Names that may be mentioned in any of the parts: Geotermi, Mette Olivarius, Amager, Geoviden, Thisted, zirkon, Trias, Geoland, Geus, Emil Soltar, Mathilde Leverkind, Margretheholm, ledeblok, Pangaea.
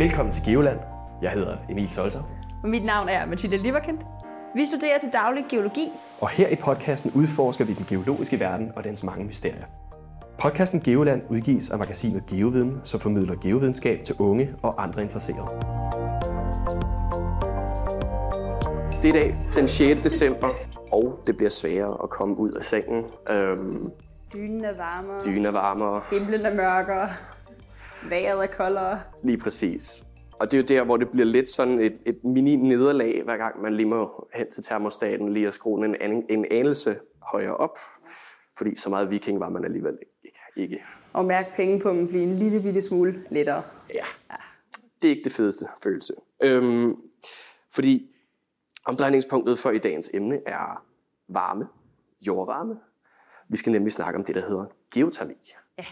Velkommen til Geoland. Jeg hedder Emil Soltar. Og mit navn er Mathilde Leverkind. Vi studerer til daglig geologi. Og her i podcasten udforsker vi den geologiske verden og dens mange mysterier. Podcasten Geoland udgives af magasinet Geoviden, som formidler geovidenskab til unge og andre interesserede. Det er i dag den 6. december, og det bliver sværere at komme ud af sengen. Dynen er varmere. Himlen er mørkere. Vejret er koldere. Lige præcis. Og det er jo der, hvor det bliver lidt sådan et mini-nederlag, hver gang man lige må hen til termostaten lige at skrue en anelse højere op. Fordi så meget viking var man alligevel ikke. Og mærke pengepungen blive en lille bitte smule lettere. Ja. Det er ikke det fedeste følelse. Fordi omdrejningspunktet for i dagens emne er varme, jordvarme. Vi skal nemlig snakke om det, der hedder geotermi. Ja.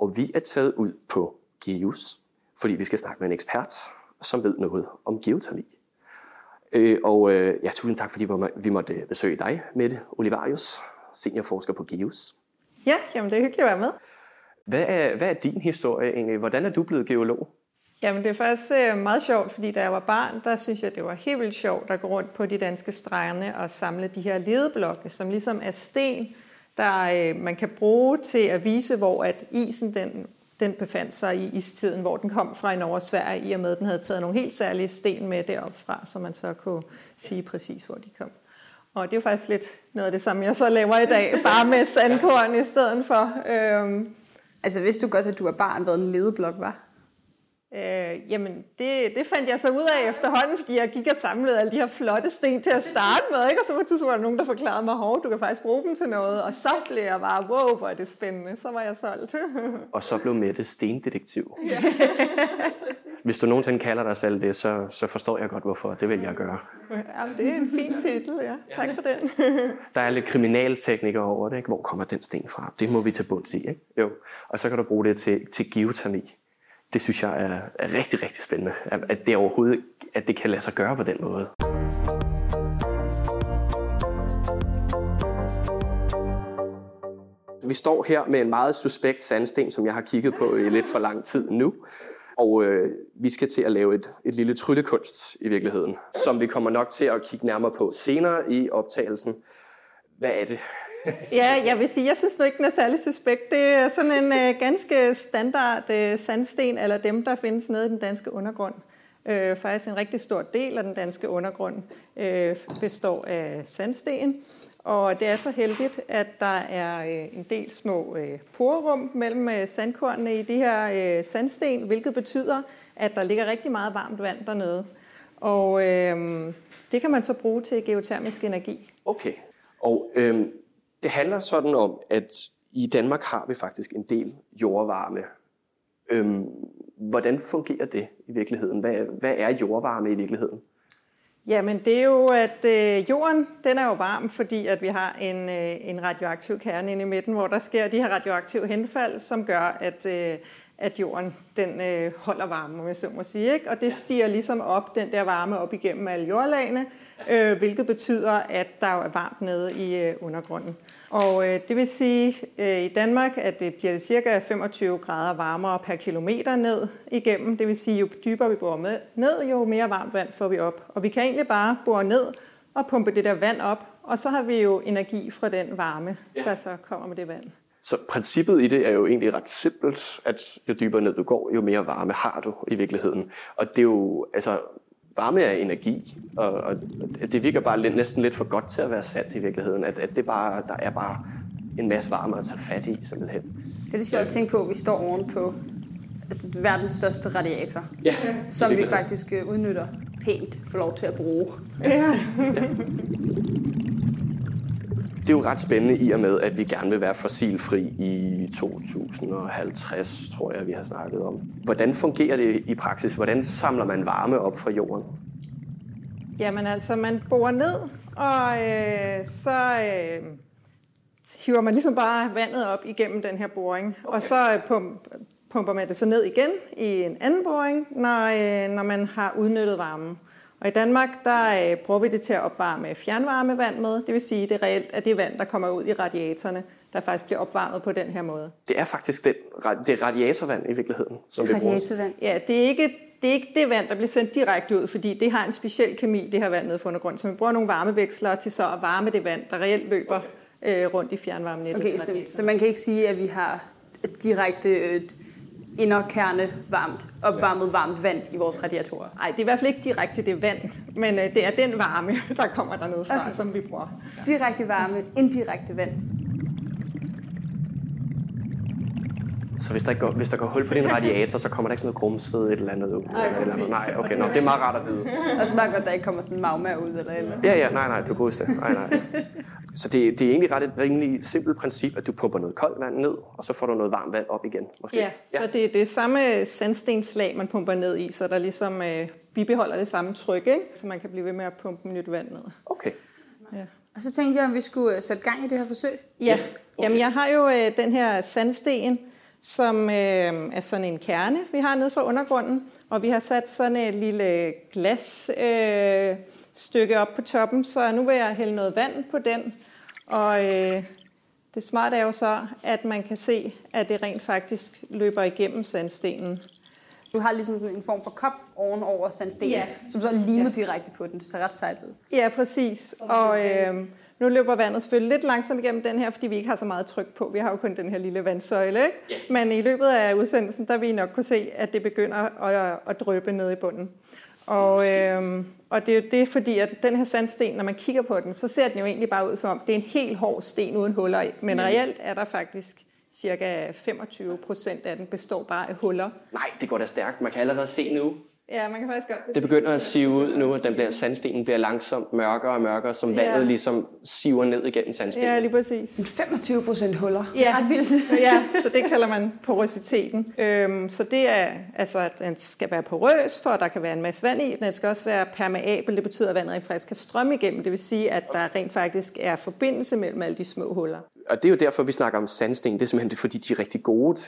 Og vi er taget ud på Geus, fordi vi skal snakke med en ekspert, som ved noget om geotermi. Tusind tak, fordi vi måtte besøge dig, Mette Olivarius, seniorforsker på Geus. Ja, jamen det er hyggeligt at være med. Hvad er din historie egentlig? Hvordan er du blevet geolog? Jamen det er faktisk meget sjovt, fordi da jeg var barn, der synes jeg, det var helt vildt sjovt at gå rundt på de danske strande og samle de her ledeblokke, som ligesom er sten, der man kan bruge til at vise, hvor at isen den befandt sig i istiden, hvor den kom fra i Norge og Sverige, i og med, at den havde taget nogle helt særlige sten med deroppe fra, så man så kunne sige præcis, hvor de kom. Og det er jo faktisk lidt noget af det samme, jeg så laver i dag, bare med sandkorn i stedet for. Altså vidste du godt, at du var barn, hvad en ledeblok var? Jamen, det fandt jeg så ud af efterhånden, fordi jeg gik og samlede alle de her flotte sten til at starte med, ikke? Og så på et tidspunkt var der nogen, der forklarede mig, du kan faktisk bruge dem til noget, og så blev jeg bare, hvor er det spændende, så var jeg solgt. Og så blev Mette stendetektiv. Ja. Hvis du nogensinde kalder dig selv det, så forstår jeg godt, hvorfor. Det vil jeg gøre. Jamen, det er en fin titel, ja. Tak for den. Der er lidt kriminalteknikere over det, ikke? Hvor kommer den sten fra? Det må vi tage bunds i, ikke? Jo. Og så kan du bruge det til geotermi. Det synes jeg er rigtig, rigtig spændende, at det overhovedet at det kan lade sig gøre på den måde. Vi står her med en meget suspekt sandsten, som jeg har kigget på i lidt for lang tid nu. Og vi skal til at lave et lille tryllekunst i virkeligheden, som vi kommer nok til at kigge nærmere på senere i optagelsen. Hvad er det? Ja, jeg vil sige, jeg synes nu ikke, den er særlig suspekt. Det er sådan en ganske standard sandsten, eller dem, der findes nede i den danske undergrund. Faktisk en rigtig stor del af den danske undergrund består af sandsten. Og det er så heldigt, at der er en del små porerum mellem sandkornene i de her sandsten, hvilket betyder, at der ligger rigtig meget varmt vand dernede. Og det kan man så bruge til geotermisk energi. Okay, og... Det handler sådan om, at i Danmark har vi faktisk en del jordvarme. Hvordan fungerer det i virkeligheden? Hvad er jordvarme i virkeligheden? Jamen det er jo, at jorden den er jo varm, fordi at vi har en radioaktiv kerne inde i midten, hvor der sker de her radioaktive henfald, som gør, at jorden den holder varmen, om jeg så må sige, ikke? Og det stiger ligesom op, den der varme op igennem alle jordlagene, hvilket betyder, at der er varmt nede i undergrunden. Og det vil sige i Danmark, at det bliver cirka 25 grader varmere per kilometer ned igennem. Det vil sige, jo dybere vi borer ned, jo mere varmt vand får vi op. Og vi kan egentlig bare bore ned og pumpe det der vand op, og så har vi jo energi fra den varme, der så kommer med det vand. Så princippet i det er jo egentlig ret simpelt, at jo dybere ned du går, jo mere varme har du i virkeligheden. Og det er jo, altså, varme er energi, og det virker bare næsten lidt for godt til at være sandt i virkeligheden, at det bare, der er bare en masse varme at tage fat i, simpelthen. Det er det sjovt at tænke på, at vi står ovenpå altså, verdens største radiator, som vi faktisk udnytter pænt, får lov til at bruge. Ja. Det er jo ret spændende i og med, at vi gerne vil være fossilfri i 2050, tror jeg, vi har snakket om. Hvordan fungerer det i praksis? Hvordan samler man varme op fra jorden? Jamen altså, man borer ned, og så hiver man ligesom bare vandet op igennem den her boring. Okay. Og så pumper man det så ned igen i en anden boring, når man har udnyttet varmen. Og i Danmark, der bruger vi det til at opvarme fjernvarmevand med. Det vil sige, at det reelt er det vand, der kommer ud i radiatorerne, der faktisk bliver opvarmet på den her måde. Det er faktisk det radiatorvand i virkeligheden, som vi bruger. Ja, det er ikke det vand, der bliver sendt direkte ud, fordi det har en speciel kemi, det her vand nede fra undergrunden. Så vi bruger nogle varmevekslere til så at varme det vand, der reelt løber rundt i fjernvarmenettet. Okay, så man kan ikke sige, at vi har direkte inderkerne varmt, opvarmet varmt vand i vores radiatorer? Nej, det er i hvert fald ikke direkte det vand, men det er den varme, der kommer dernede fra, okay, som vi bruger. Ja. Direkte varme, indirekte vand. Så hvis der går hul på din radiator, så kommer der ikke sådan noget grumset et eller andet ud? Eller nej, okay, nå, det er meget rart at vide. Og så meget godt, der ikke kommer sådan magma ud eller andet. Ja, nej, du kan huske det. Nej. Så det er egentlig ret et rimelig simpelt princip, at du pumper noget koldt vand ned, og så får du noget varmt vand op igen, måske. Ja, så det er det samme sandstenslag, man pumper ned i, så der ligesom bibeholder det samme tryk, ikke? Så man kan blive ved med at pumpe nyt vand ned. Okay. Ja. Og så tænkte jeg, om vi skulle sætte gang i det her forsøg. Ja, okay. Jamen jeg har jo den her sandsten, som er sådan en kerne, vi har nede fra undergrunden, og vi har sat sådan et lille glasstykke op på toppen, så nu vil jeg hælde noget vand på den, og det smarte er jo så, at man kan se, at det rent faktisk løber igennem sandstenen. Du har ligesom en form for kop ovenover sandstenen, som så limer direkte på den. Det ser ret sejt ud. Ja, præcis. Og nu løber vandet selvfølgelig lidt langsomt igennem den her, fordi vi ikke har så meget tryk på. Vi har jo kun den her lille vandsøjle, ikke? Yeah. Men i løbet af udsendelsen, der vil I nok kunne se, at det begynder at dryppe ned i bunden. Og det er jo det, fordi at den her sandsten, når man kigger på den, så ser den jo egentlig bare ud som om, det er en helt hård sten uden huller i. Men reelt er der faktisk cirka 25% af den består bare af huller. Nej, det går da stærkt. Man kan allerede se nu. Ja, man kan faktisk godt beskrive. Det begynder at sive ud nu, at sandstenen bliver langsomt mørkere og mørkere, som vandet ligesom siver ned igennem sandstenen. Ja, lige præcis. 25% huller. Ja. Det er ret vildt. Ja, så det kalder man porøsiteten. Så det er, altså, at den skal være porøs, for der kan være en masse vand i. Den skal også være permeabel. Det betyder, at vandet rent faktisk kan strømme igennem. Det vil sige, at der rent faktisk er forbindelse mellem alle de små huller. Og det er jo derfor, vi snakker om sandsten. Det er simpelthen fordi, de er rigtig gode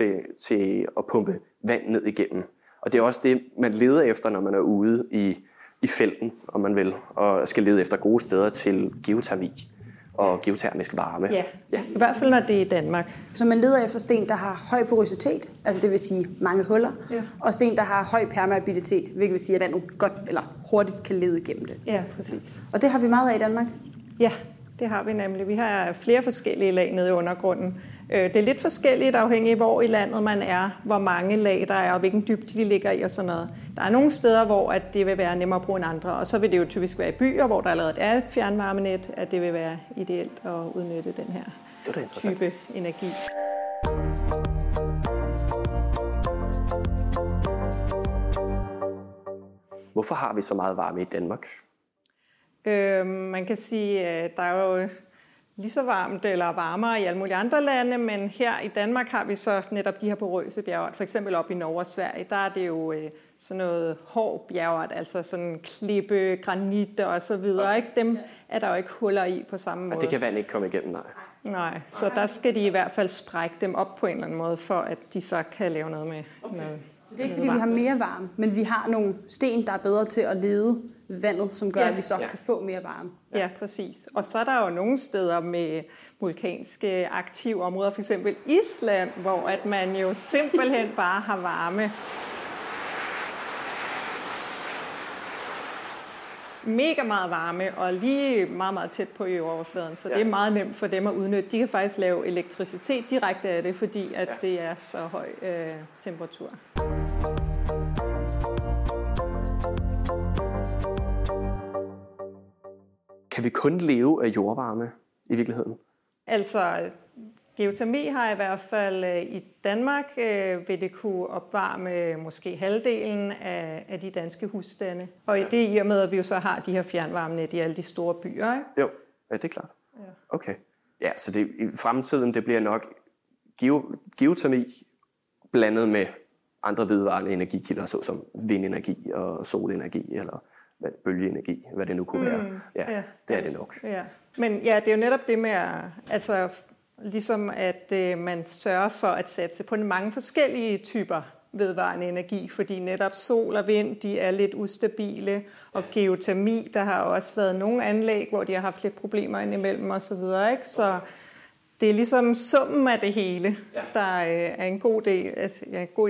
til at pumpe vand ned igennem. Og det er også det, man leder efter, når man er ude i felten, om man vil, og skal lede efter gode steder til geotermi og geotermisk varme. Ja, i hvert fald når det er i Danmark. Så man leder efter sten, der har høj porositet, altså det vil sige mange huller, og sten, der har høj permeabilitet, hvilket vil sige, at vandet godt eller hurtigt kan lede igennem det. Ja, præcis. Og det har vi meget af i Danmark? Ja, det har vi nemlig. Vi har flere forskellige lag nede i undergrunden. Det er lidt forskelligt afhængig af, hvor i landet man er, hvor mange lag der er, og hvilken dybde de ligger i og sådan noget. Der er nogle steder, hvor det vil være nemmere at bruge end andre, og så vil det jo typisk være i byer, hvor der allerede er et fjernvarmenet, at det vil være ideelt at udnytte den her type energi. Hvorfor har vi så meget varme i Danmark? Man kan sige, at der er jo lige så varmt eller varmere i alle mulige andre lande, men her i Danmark har vi så netop de her porøse bjergart. For eksempel op i Norge og Sverige, der er det jo sådan noget hård bjergart, altså sådan klippe, granit og så videre. Ikke? Dem er der jo ikke huller i på samme måde. Og det kan vand ikke komme igennem, nej. Så der skal de i hvert fald sprække dem op på en eller anden måde, for at de så kan lave noget med noget. Så det er ikke, fordi vi har mere varme, men vi har nogle sten, der er bedre til at lede vandet, som gør, at vi så kan få mere varme. Ja, præcis. Og så er der jo nogle steder med vulkanske aktive områder, f.eks. Island, hvor at man jo simpelthen bare har varme. Mega meget varme og lige meget, meget tæt på i overfladen, så det er meget nemt for dem at udnytte. De kan faktisk lave elektricitet direkte af det, fordi at det er så høj temperatur. Kan vi kun leve af jordvarme i virkeligheden? Altså, geotermi har i hvert fald i Danmark vil det kunne opvarme måske halvdelen af de danske husstande. Og det i og med, at vi jo så har de her fjernvarmenet i alle de store byer, ikke? Jo, ja, det er klart. Ja. Okay. Ja, så det, i fremtiden det bliver nok geotermi blandet med andre vedvarende energikilder, såsom vindenergi og solenergi eller bølgeenergi, hvad det nu kunne være. Ja, det er det nok. Ja. Men ja, det er jo netop det med, altså ligesom at man sørger for at satse på mange forskellige typer vedvarende energi, fordi netop sol og vind, de er lidt ustabile, og geotermi, der har også været nogle anlæg, hvor de har haft lidt problemer indimellem osv., ikke? Så det er ligesom summen af det hele, der er en god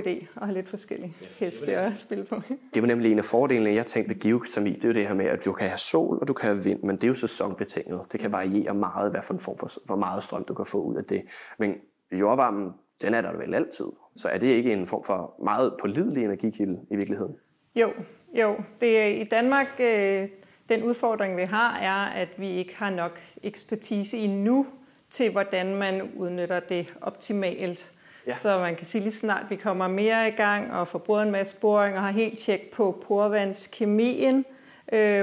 idé at have lidt forskellige heste at spille på. Det var nemlig en af fordelene, jeg tænkte ved geotermi, det er jo det her med, at du kan have sol og du kan have vind, men det er jo sæsonbetinget. Det kan variere meget, hvad for en form for, hvor meget strøm du kan få ud af det. Men jordvarmen, den er der vel altid. Så er det ikke en form for meget pålidelig energikilde i virkeligheden? Jo. Det er i Danmark, den udfordring vi har, er, at vi ikke har nok ekspertise endnu, til hvordan man udnytter det optimalt. Ja. Så man kan sige, lige snart vi kommer mere i gang og får brugt en masse boring og har helt tjek på porvandskemien,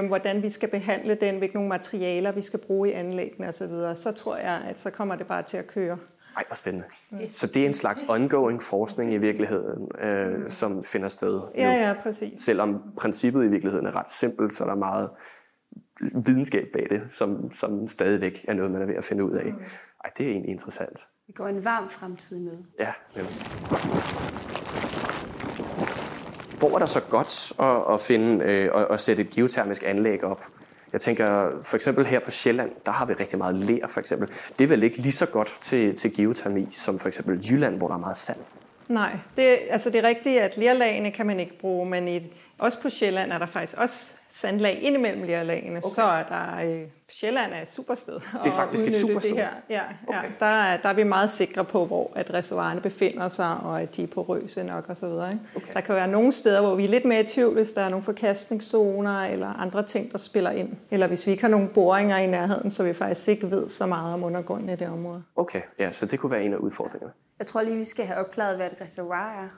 hvordan vi skal behandle den, hvilke nogle materialer vi skal bruge i anlæggene osv., så tror jeg, at så kommer det bare til at køre. Ej, hvor spændende. Så det er en slags ongoing forskning i virkeligheden, som finder sted nu. Ja, præcis. Selvom princippet i virkeligheden er ret simpelt, så er der meget videnskab bag det, som stadigvæk er noget, man er ved at finde ud af. Ej, det er egentlig interessant. Vi går en varm fremtid med. Ja, nemlig. Hvor er der så godt at finde og sætte et geotermisk anlæg op? Jeg tænker, for eksempel her på Sjælland, der har vi rigtig meget ler, for eksempel. Det er vel ikke lige så godt til geotermi, som for eksempel Jylland, hvor der er meget sand. Nej, det er rigtigt, at lerlagene kan man ikke bruge, men også på Sjælland er der faktisk også sandlag indimellem lerlagene, okay. Så er der Sjælland er et supersted. Det er faktisk et supersted? Det her. Ja. Okay. Der er vi meget sikre på, hvor at reservoirerne befinder sig, og at de er porøse nok osv. Okay. Der kan være nogle steder, hvor vi er lidt mere i tvivl, hvis der er nogle forkastningszoner eller andre ting, der spiller ind. Eller hvis vi ikke har nogle boringer i nærheden, så vi faktisk ikke ved så meget om undergrunden i det område. Okay, ja, så det kunne være en af udfordringerne. Jeg tror lige, vi skal have opklaret, hvad et reservoir er.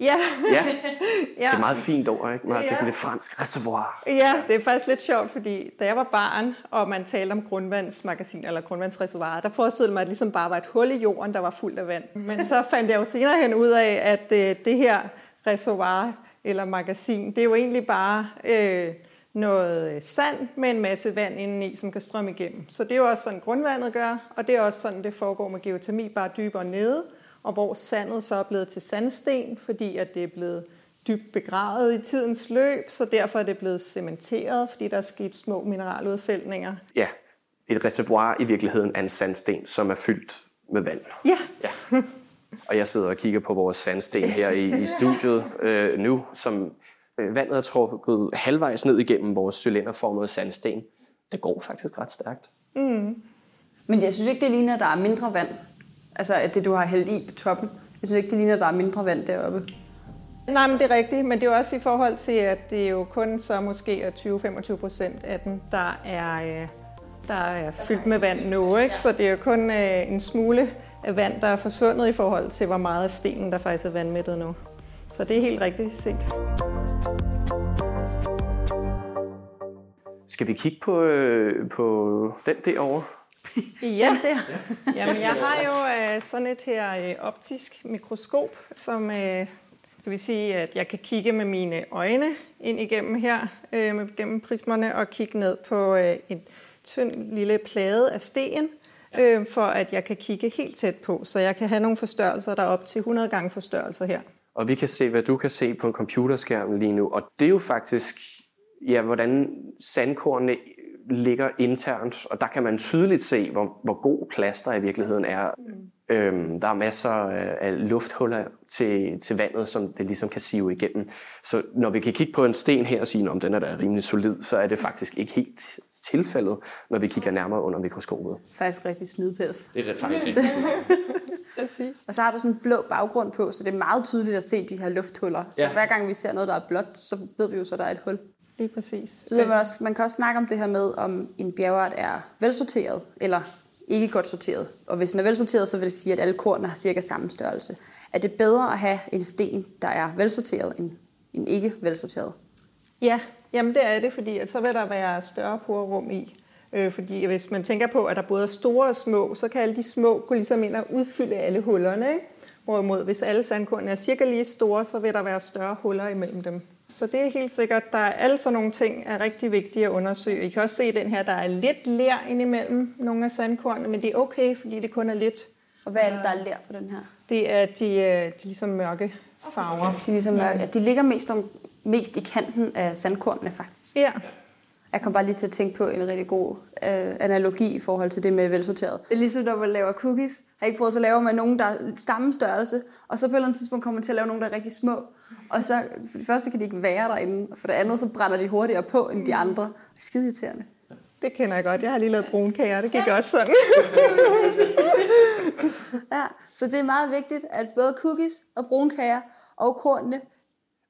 Ja. Det er meget fint ord, ikke? Det er sådan lidt fransk reservoir. Ja, det er faktisk lidt sjovt, fordi da jeg var barn, og man talte om grundvandsmagasiner eller grundvandsreservoirer, der forestillede mig, at det ligesom bare var et hul i jorden, der var fuldt af vand. Men så fandt jeg jo senere hen ud af, at det her reservoir eller magasin, det er jo egentlig bare noget sand med en masse vand indeni, som kan strømme igennem. Så det er jo også sådan, grundvandet gør, og det er også sådan, det foregår med geotermi, bare dybere nede. Og hvor sandet så er blevet til sandsten, fordi at det er blevet dybt begravet i tidens løb, så derfor er det blevet cementeret, fordi der er sket små mineraludfældninger. Ja, et reservoir i virkeligheden er en sandsten, som er fyldt med vand. Ja. Og jeg sidder og kigger på vores sandsten her i studiet nu, som vandet er trukket halvvejs ned igennem vores cylinderformede sandsten. Det går faktisk ret stærkt. Mm. Men jeg synes ikke, det ligner, at der er mindre vand. Altså at det, du har hældt i på toppen. Jeg synes ikke, det ligner, at der er mindre vand deroppe. Nej, men det er rigtigt. Men det er også i forhold til, at det jo kun så måske er 20-25% af den, der er fyldt med vand nu. Ikke? Så det er jo kun en smule af vand, der er forsundet i forhold til, hvor meget af stenen, der faktisk er vandmættet nu. Så det er helt rigtigt set. Skal vi kigge på den derovre? Ja, der. Jamen, jeg har jo sådan et her optisk mikroskop, som det vil sige, at jeg kan kigge med mine øjne ind igennem her, gennem prismerne, og kigge ned på en tynd lille plade af sten, for at jeg kan kigge helt tæt på. Så jeg kan have nogle forstørrelser, der er op til 100 gange forstørrelser her. Og vi kan se, hvad du kan se på en computerskærm lige nu. Og det er jo faktisk, hvordan sandkornene ligger internt, og der kan man tydeligt se, hvor god plads der i virkeligheden er. Der er masser af lufthuller til vandet, som det ligesom kan sive igennem. Så når vi kan kigge på en sten her og sige, om den er da rimelig solid, så er det faktisk ikke helt tilfældet, når vi kigger nærmere under mikroskopet. Faktisk rigtig snydepæls. Det er faktisk rigtig snydepæls. Og så har du sådan en blå baggrund på, så det er meget tydeligt at se de her lufthuller. Så hver gang vi ser noget, der er blåt, så ved vi jo så, der er et hul. Lige præcis. Så man kan også snakke om det her med, om en bjergart er velsorteret eller ikke godt sorteret. Og hvis den er velsorteret, så vil det sige, at alle kornene har cirka samme størrelse. Er det bedre at have en sten, der er velsorteret, end en ikke velsorteret? Ja, jamen det er det, fordi at så vil der være større porerum i. Fordi hvis man tænker på, at der både er store og små, så kan alle de små gå ligesom ind og udfylde alle hullerne. Ikke? Hvorimod hvis alle sandkornene er cirka lige store, så vil der være større huller imellem dem. Så det er helt sikkert, der er alle sådan nogle ting, er rigtig vigtige at undersøge. I kan også se den her, der er lidt ler indimellem nogle af sandkornene, men det er okay, fordi det kun er lidt. Og hvad er det, der er ler på den her? Det er de ligesom mørke farver. Okay. De, ligesom er, de ligger mest i kanten af sandkornene, faktisk. Ja. Jeg kom bare lige til at tænke på en rigtig god analogi i forhold til det med velsorteret. Det er ligesom, når man laver cookies. Har ikke prøvet, så laver man nogen, der er samme størrelse, og så på et eller andet tidspunkt kommer man til at lave nogen, der er rigtig små. Og så, for det første kan de ikke være derinde, og for det andet, så brænder de hurtigere på end de andre. Det er skide irriterende. Det kender jeg godt. Jeg har lige lavet brunkager, det gik også sådan. Ja, så det er meget vigtigt, at både cookies og brunkager og kornene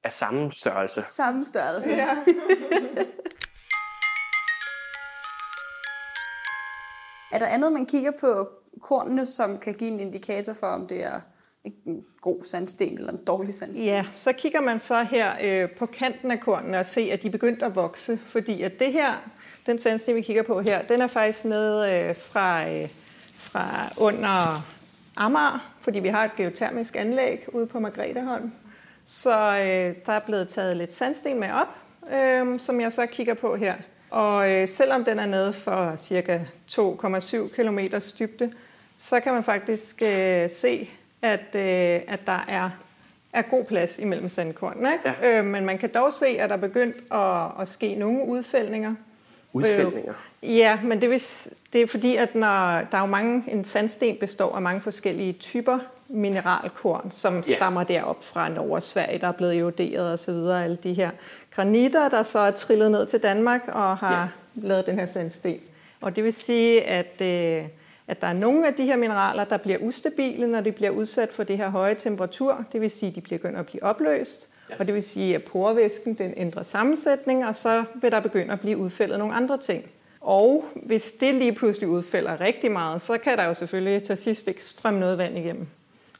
er samme størrelse. Samme størrelse. Ja. Er der andet, man kigger på kornene, som kan give en indikator for, om det er en god sandsten eller en dårlig sandsten? Ja, så kigger man så her på kanten af kornene og ser, at de begyndte at vokse. Fordi at det her, den sandsten, vi kigger på her, den er faktisk med fra under Amager, fordi vi har et geotermisk anlæg ude på Margretheholm. Så der er blevet taget lidt sandsten med op, som jeg så kigger på her. Og selvom den er nede for ca. 2,7 km dybde, så kan man faktisk se, at der er god plads imellem sandkornene. Ja. Men man kan dog se, at der er begyndt at ske nogle udfældninger. Udfældninger? Ja, men det er fordi, at når der er jo en sandsten består af mange forskellige typer mineralkorn, som stammer derop fra Norge og Sverige, der er blevet eroderet osv. Alle de her granitter, der så er trillet ned til Danmark og har lavet den her sandsten. Og det vil sige, at der er nogle af de her mineraler, der bliver ustabile, når de bliver udsat for det her høje temperatur. Det vil sige, at de begynder at blive opløst. Ja. Og det vil sige, at porvæsken den ændrer sammensætning, og så vil der begynde at blive udfældet nogle andre ting. Og hvis det lige pludselig udfælder rigtig meget, så kan der jo selvfølgelig til sidst ikke strømme noget vand igennem.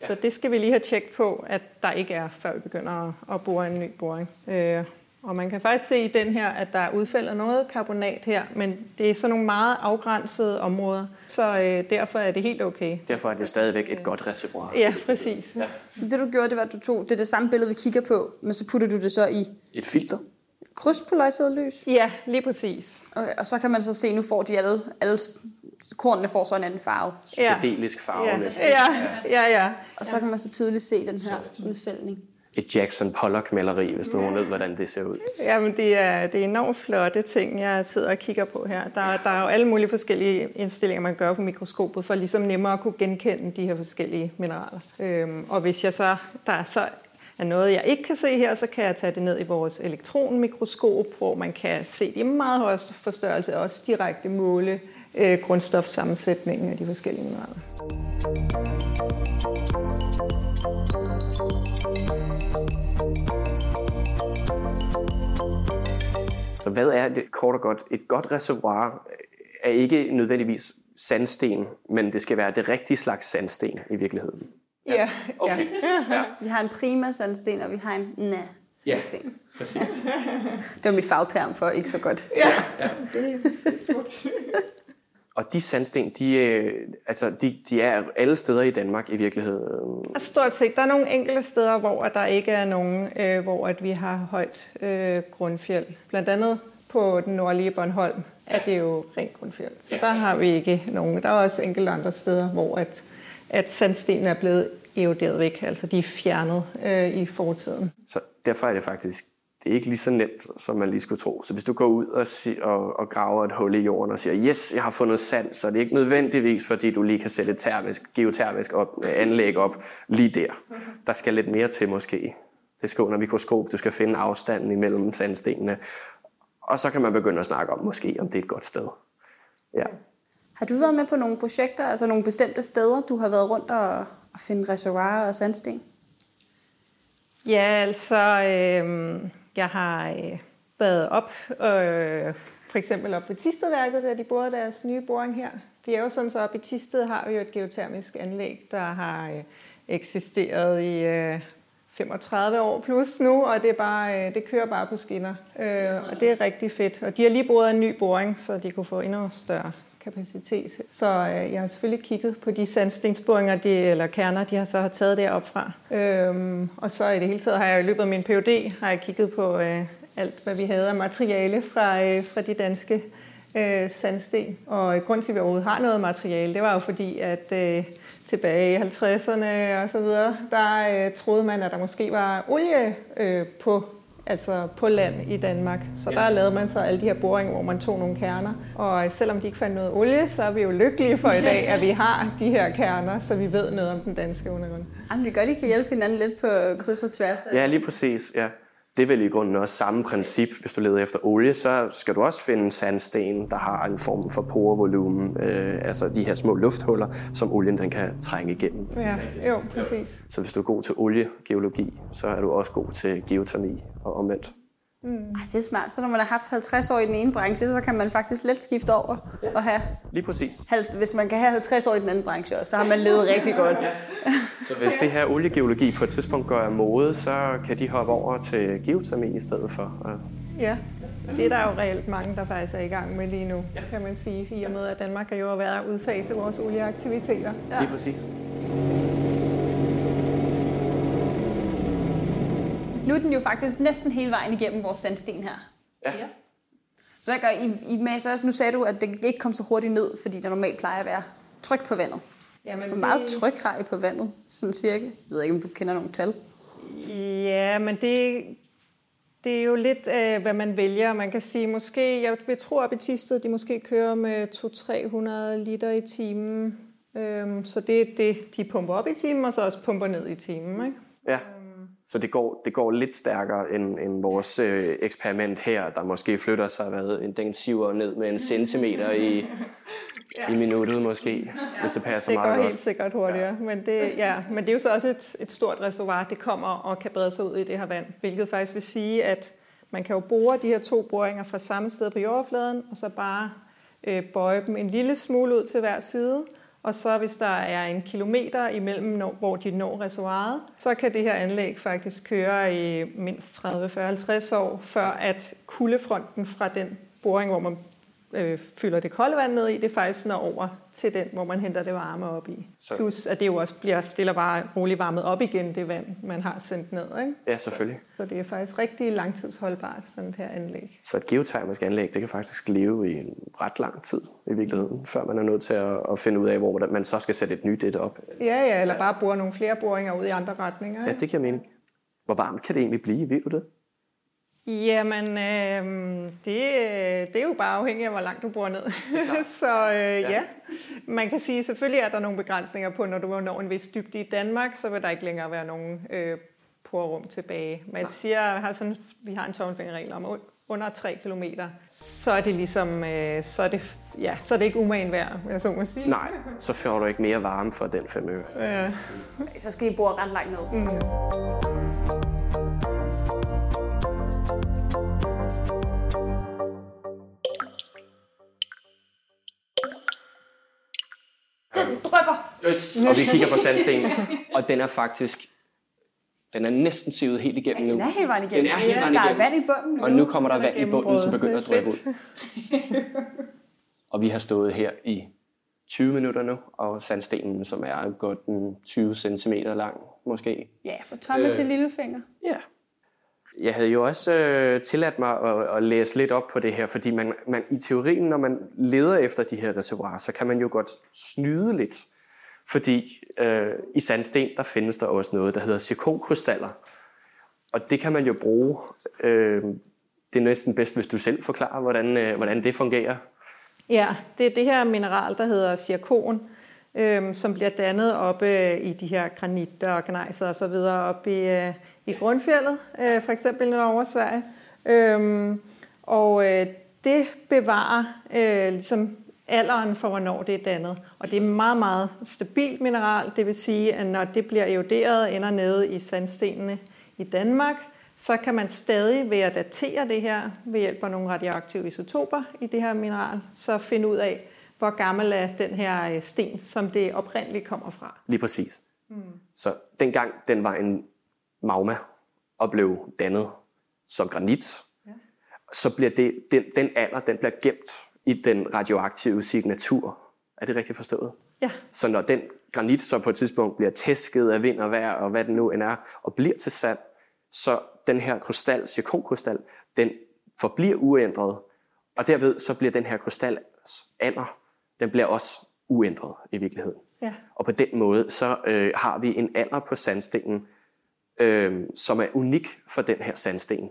Ja. Så det skal vi lige have tjekket på, at der ikke er, før vi begynder at bore en ny boring. Og man kan faktisk se i den her, at der udfælder noget karbonat her, men det er sådan nogle meget afgrænsede områder, så derfor er det helt okay. Derfor er det stadigvæk et godt reservoir. Ja, præcis. Ja. Det du gjorde, det var, at du tog, det er det samme billede, vi kigger på, men så putter du det så i et filter? Krydspolariseret lys? Ja, lige præcis. Okay, og så kan man så se, nu får de alle kornene får så en anden farve. Psykedelisk farve. Ja. Ja. Og så kan man så tydeligt se den her udfældning. Et Jackson Pollock-maleri, hvis du ved, hvordan det ser ud. Jamen, det er enormt flotte ting, jeg sidder og kigger på her. Der er jo alle mulige forskellige indstillinger, man gør på mikroskopet, for ligesom nemmere at kunne genkende de her forskellige mineraler. Og hvis jeg så er noget, jeg ikke kan se her, så kan jeg tage det ned i vores elektronmikroskop, hvor man kan se det i meget høj forstørrelse, og også direkte måle grundstofsammensætningen af de forskellige mineraler. Så hvad er det kort og godt? Et godt reservoir er ikke nødvendigvis sandsten, men det skal være det rigtige slags sandsten i virkeligheden. Ja, okay. Ja. Vi har en prima sandsten, og vi har en sandsten. Ja, præcis. Det var mit fagterm for ikke så godt. Ja. Det er smukt. Og de sandsten, de er alle steder i Danmark i virkeligheden. Altså stort set. Der er nogle enkelte steder, hvor der ikke er nogen, hvor at vi har højt grundfjeld. Blandt andet på den nordlige Bornholm er det jo rent grundfjeld. Så der har vi ikke nogen. Der er også enkelte andre steder, hvor at sandstenen er blevet eroderet væk. Altså de er fjernet i fortiden. Så derfor er det faktisk... Det er ikke lige så nemt, som man lige skulle tro. Så hvis du går ud og graver et hul i jorden og siger, yes, jeg har fundet sand, så er det ikke nødvendigvis, fordi du lige kan sætte et geotermisk anlæg op lige der. Der skal lidt mere til måske. Det skal under mikroskop, du skal finde afstanden imellem sandstenene. Og så kan man begynde at snakke om, måske om det er et godt sted. Ja. Har du været med på nogle projekter, altså nogle bestemte steder, du har været rundt og finde reservoirer og sandsten? Ja, altså... Jeg har været op, for eksempel op ved Thistedværket, der de borede deres nye boring her. Det er jo sådan, så op i Thisted har vi jo et geotermisk anlæg, der har eksisteret i 35 år plus nu, og det kører bare på skinner. Og det er rigtig fedt. Og de har lige boret en ny boring, så de kunne få endnu større kapacitet. Så jeg har selvfølgelig kigget på de sandstensboringer, eller kerner, de har så taget derop fra. Og så i det hele taget har jeg i løbet af min PhD kigget på alt, hvad vi havde af materiale fra de danske sandsten. Og grunden til, at vi overhovedet har noget materiale, det var jo fordi, at tilbage i 50'erne og så videre, der troede man, at der måske var olie på land i Danmark. Så der lavede man så alle de her boringer, hvor man tog nogle kerner. Og selvom de ikke fandt noget olie, så er vi jo lykkelige for i dag, at vi har de her kerner, så vi ved noget om den danske undergrund. Jamen, det gør, de kan hjælpe hinanden lidt på kryds og tværs. Ja, lige præcis. Ja. Det er vel i grunden også samme princip. Hvis du leder efter olie, så skal du også finde sandsten, der har en form for porevolumen. Altså de her små lufthuller, som olien den kan trænge igennem. Ja, jo, præcis. Så hvis du er god til oliegeologi, så er du også god til geotermi og omvendt. Mm. Ej, det er smart. Så når man har haft 50 år i den ene branche, så kan man faktisk let skifte over og have... Lige præcis. Hvis man kan have 50 år i den anden branche også, så har man levet rigtig godt. Ja. Så hvis det her oliegeologi på et tidspunkt gør af mode, så kan de hoppe over til geotermi i stedet for. Ja, det er der jo reelt mange, der faktisk er i gang med lige nu, kan man sige. I og med, at Danmark har jo været at udfase vores olieaktiviteter. Ja. Lige præcis. Nu er den jo faktisk næsten hele vejen igennem vores sandsten her. Ja. Så hvad gør I med så? Nu sagde du, at det ikke kom så hurtigt ned, fordi der normalt plejer at være tryk på vandet. Jamen, hvor meget tryk har I på vandet, sådan cirka? Jeg ved ikke, om du kender nogle tal. Ja, men det er jo lidt, hvad man vælger. Man kan sige, måske, jeg vil tro, at i Thisted, de måske kører med 200-300 liter i timen. Så det er det, de pumper op i timen, og så også pumper ned i timen, ikke? Ja. Så det går lidt stærkere end vores eksperiment her, der måske flytter sig den siver ned med en centimeter i minuttet måske, hvis det passer meget godt. Det går helt sikkert hurtigere, men det er jo så også et stort reservoir, det kommer og kan brede sig ud i det her vand, hvilket faktisk vil sige, at man kan jo bore de her to boringer fra samme sted på jordoverfladen, og så bare bøje dem en lille smule ud til hver side. Og så hvis der er 1 kilometer imellem, hvor de når reservoiret, så kan det her anlæg faktisk køre i mindst 30-40-50 år, før at kuldefronten fra den boring, hvor man fylder det kolde vand ned i, det faktisk når over til den, hvor man henter det varme op i. Så. Plus at det jo også bliver stille og roligt varmet op igen, det vand, man har sendt ned, ikke? Ja, selvfølgelig. Så det er faktisk rigtig langtidsholdbart, sådan et her anlæg. Så et geotermisk anlæg, det kan faktisk leve i en ret lang tid i virkeligheden, før man er nødt til at finde ud af, hvor man så skal sætte et nyt et op. Ja, eller bare bore nogle flere boringer ud i andre retninger, ikke? Ja, det giver mening. Hvor varmt kan det egentlig blive, ved du det? Jamen, det er jo bare afhængigt af, hvor langt du bor ned. Så ja, man kan sige, selvfølgelig er der nogle begrænsninger på, når du når en vis dybde i Danmark, så vil der ikke længere være nogen porrum tilbage. Man siger, at vi har en tommelfingerregel om under 3 kilometer, så er det ligesom, så er det ikke umagen værd, jeg så må sige. Nej, så får du ikke mere varme for den 5 øre. Ja. Så skal I bo ret langt ned. Mm. Den drypper. Yes. Og vi kigger på sandstenen, og den er faktisk, den er næsten sivet helt igennem nu. Den er helt vejen igennem. Der er vand i bunden nu. Og nu kommer der vand i bunden, som begynder at dryppe ud. Og vi har stået her i 20 minutter nu, og sandstenen, som er godt en 20 centimeter lang, måske. Ja, fra tomme til lillefinger. Ja. Jeg havde jo også tilladt mig at læse lidt op på det her, fordi man i teorien, når man leder efter de her reservoirer, så kan man jo godt snyde lidt. Fordi i sandsten, der findes der også noget, der hedder zirkonkrystaller. Og det kan man jo bruge. Det er næsten bedst, hvis du selv forklarer, hvordan det fungerer. Ja, det er det her mineral, der hedder zirkon, som bliver dannet oppe i de her granitter og gnejser og så videre oppe i grundfjeldet, for eksempel nord over Sverige. Og det bevarer ligesom alderen for, hvornår det er dannet. Og det er meget, meget stabilt mineral. Det vil sige, at når det bliver eroderet og ender nede i sandstenene i Danmark, så kan man stadig ved at datere det her ved hjælp af nogle radioaktive isotoper i det her mineral, så finde ud af, hvor gammel er den her sten, som det oprindeligt kommer fra. Lige præcis. Mm. Så dengang den var en magma og blev dannet som granit, så bliver den alder, den bliver gemt i den radioaktive signatur. Er det rigtigt forstået? Ja. Så når den granit så på et tidspunkt bliver tæsket af vind og vejr og hvad den nu end er, og bliver til sand, så den her krystal, zirkonkrystal, den forbliver uændret, Og derved så bliver den her krystalsalder, den bliver også uændret i virkeligheden. Ja. Og på den måde så har vi en alder på sandstenen, som er unik for den her sandsten.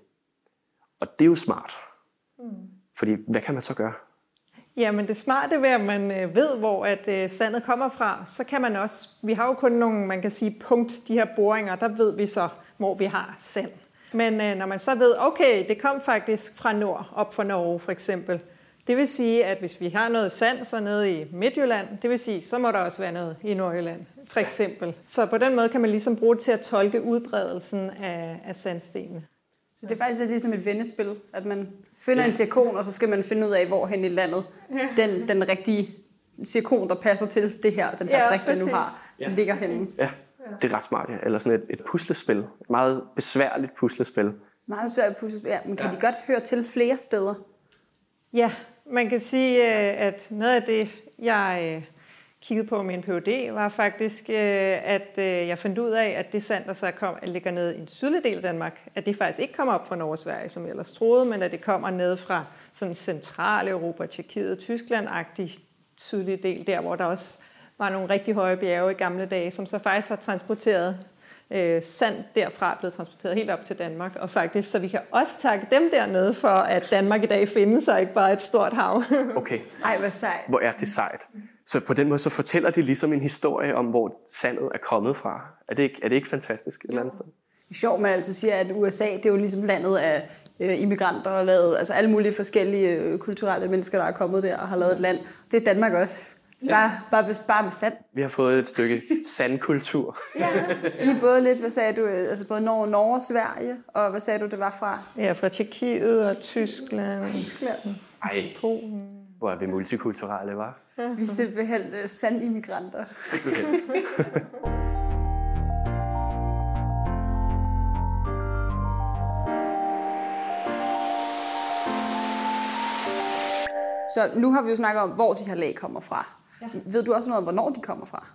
Og det er jo smart. Mm. Fordi hvad kan man så gøre? Jamen det smarte ved, at man ved, hvor at sandet kommer fra, så kan man også, vi har jo kun nogle, man kan sige, de her boringer, der ved vi så, hvor vi har sand. Men når man så ved, okay, det kom faktisk fra nord, op fra Norge for eksempel. Det vil sige, at hvis vi har noget sand så nede i Midtjylland, det vil sige, så må der også være noget i Nordjylland for eksempel. Så på den måde kan man ligesom bruge det til at tolke udbredelsen af sandstenene. Så det er faktisk ligesom et vendespil, at man finder en cirkon, og så skal man finde ud af, hvorhen i landet den rigtige cirkon, der passer til det her, den her rigtige nu har, ligger henne. Ja. Det er ret smart, ja. Eller sådan et puslespil. Et meget besværligt puslespil. Meget besværligt puslespil, ja. Men kan de godt høre til flere steder? Ja, man kan sige, at noget af det, jeg kiggede på med en PhD, var faktisk, at jeg fandt ud af, at det sand, der så ligger nede i den sydlige del af Danmark, at det faktisk ikke kommer op fra Norge og Sverige, som jeg ellers troede, men at det kommer ned fra sådan centrale Europa, Tjekkiet, Tyskland-agtig sydlige del, der hvor der også var nogle rigtig høje bjerge i gamle dage, som så faktisk har transporteret sand derfra, blevet transporteret helt op til Danmark. Og faktisk, så vi kan også takke dem dernede for, at Danmark i dag findes, og ikke bare et stort hav. Okay. Ej, hvor sejt. Hvor er det sejt. Så på den måde, så fortæller de ligesom en historie om, hvor sandet er kommet fra. Er det ikke fantastisk et eller andet sted? Det er sjovt, man altså siger, at USA, det er jo ligesom landet af immigranter, og lavet, altså alle mulige forskellige kulturelle mennesker, der er kommet der og har lavet et land. Det er Danmark også. Ja. Bare med sand. Vi har fået et stykke sandkultur. Ja, I både lidt, hvad sagde du, altså både Norge og Sverige, og hvad sagde du, det var fra? Ja, fra Tjekkiet og Tyskland. Ej, Polen. Hvor er vi multikulturelle, var? Vi er simpelthen sandimmigranter. Så nu har vi jo snakket om, hvor de her lag kommer fra. Ja. Ved du også noget om, hvornår de kommer fra?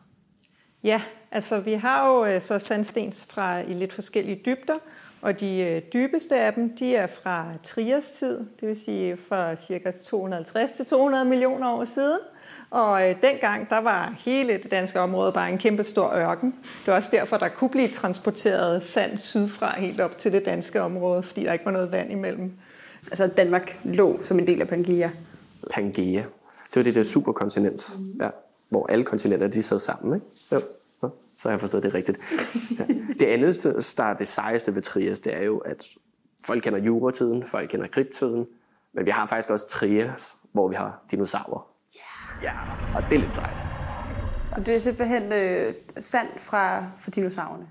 Ja, altså vi har jo så sandstens fra i lidt forskellige dybder, og de dybeste af dem, de er fra Trias tid, det vil sige fra ca. 250 til 200 millioner år siden. Og dengang, der var hele det danske område bare en kæmpe stor ørken. Det var også derfor, der kunne blive transporteret sand sydfra helt op til det danske område, fordi der ikke var noget vand imellem. Altså Danmark lå som en del af Pangaea. Pangaea. Det var det der superkontinent, hvor alle kontinenter de sad sammen. Ikke? Jo. Så har jeg forstået det rigtigt. Ja. Det andet, der er det sejeste ved Trias, det er jo, at folk kender juratiden, folk kender kridttiden, men vi har faktisk også Trias, hvor vi har dinosaurer. Ja, og det er lidt sejt. Så det er simpelthen sand fra dinosaurerne?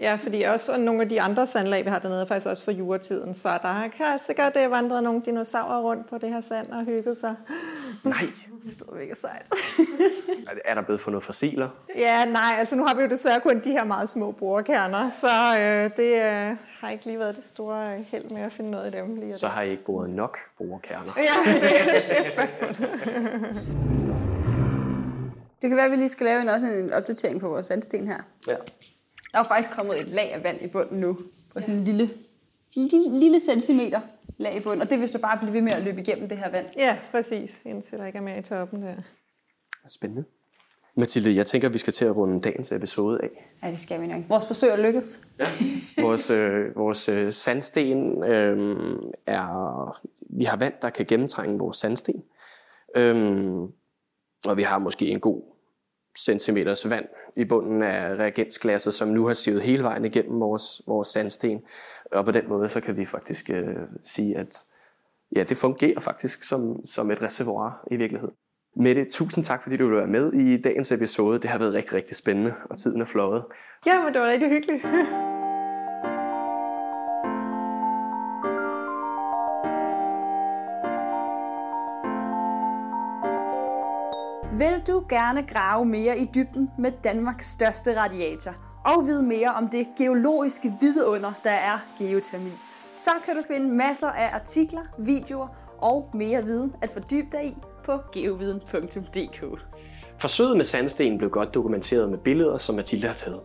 Ja, fordi også nogle af de andre sandlag, vi har dernede, er faktisk også fra juratiden, så der kan sikkert vandre nogle dinosaurer rundt på det her sand og hygget sig. Nej. Det står mega sejt. Er der blevet fundet fossiler? Ja, nej, altså nu har vi jo desværre kun de her meget små borekerner, så det har ikke lige været det store held med at finde noget af dem. Lige så har I ikke boret nok borekerner? Ja, det er spørgsmålet. Det kan være, at vi lige skal lave en opdatering på vores sandsten her. Ja. Der er faktisk kommet et lag af vand i bunden nu, på sådan en lille centimeter lag i bunden, og det vil så bare blive ved med at løbe igennem det her vand. Ja, præcis, indtil der ikke er mere i toppen der. Spændende. Mathilde, jeg tænker, vi skal til at runde dagens episode af. Ja, det skal vi nok. Vores forsøg er lykkedes. Ja. Vores sandsten er... Vi har vand, der kan gennemtrænge vores sandsten, og vi har måske en god centimeters vand i bunden af reagensglasset, som nu har sivet hele vejen igennem vores sandsten. Og på den måde, så kan vi faktisk sige, at ja, det fungerer faktisk som et reservoir i virkeligheden. Mette, tusind tak, fordi du ville være med i dagens episode. Det har været rigtig, rigtig spændende, og tiden er fløjet. Ja, men det var rigtig hyggeligt. Vil du gerne grave mere i dybden med Danmarks største radiator og vide mere om det geologiske vidunder, der er geotermi, så kan du finde masser af artikler, videoer og mere viden at fordybe dig i på geoviden.dk. Forsøget med sandsten blev godt dokumenteret med billeder, som Mathilde har taget.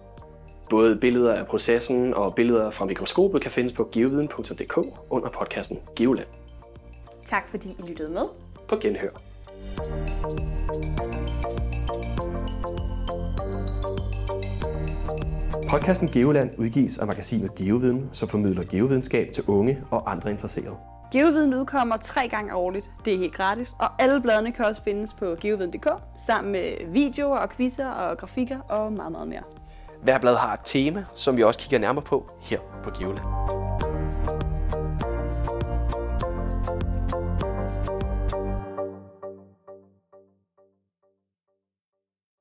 Både billeder af processen og billeder fra mikroskopet kan findes på geoviden.dk under podcasten Geoland. Tak fordi I lyttede med. På genhør. Podcasten Geoland udgives af magasinet Geoviden, som formidler geovidenskab til unge og andre interesserede. Geoviden udkommer 3 gange årligt. Det er helt gratis, og alle bladene kan også findes på geoviden.dk, sammen med videoer og quizzer og grafikker og meget, meget mere. Hver blad har et tema, som vi også kigger nærmere på her på Geoland.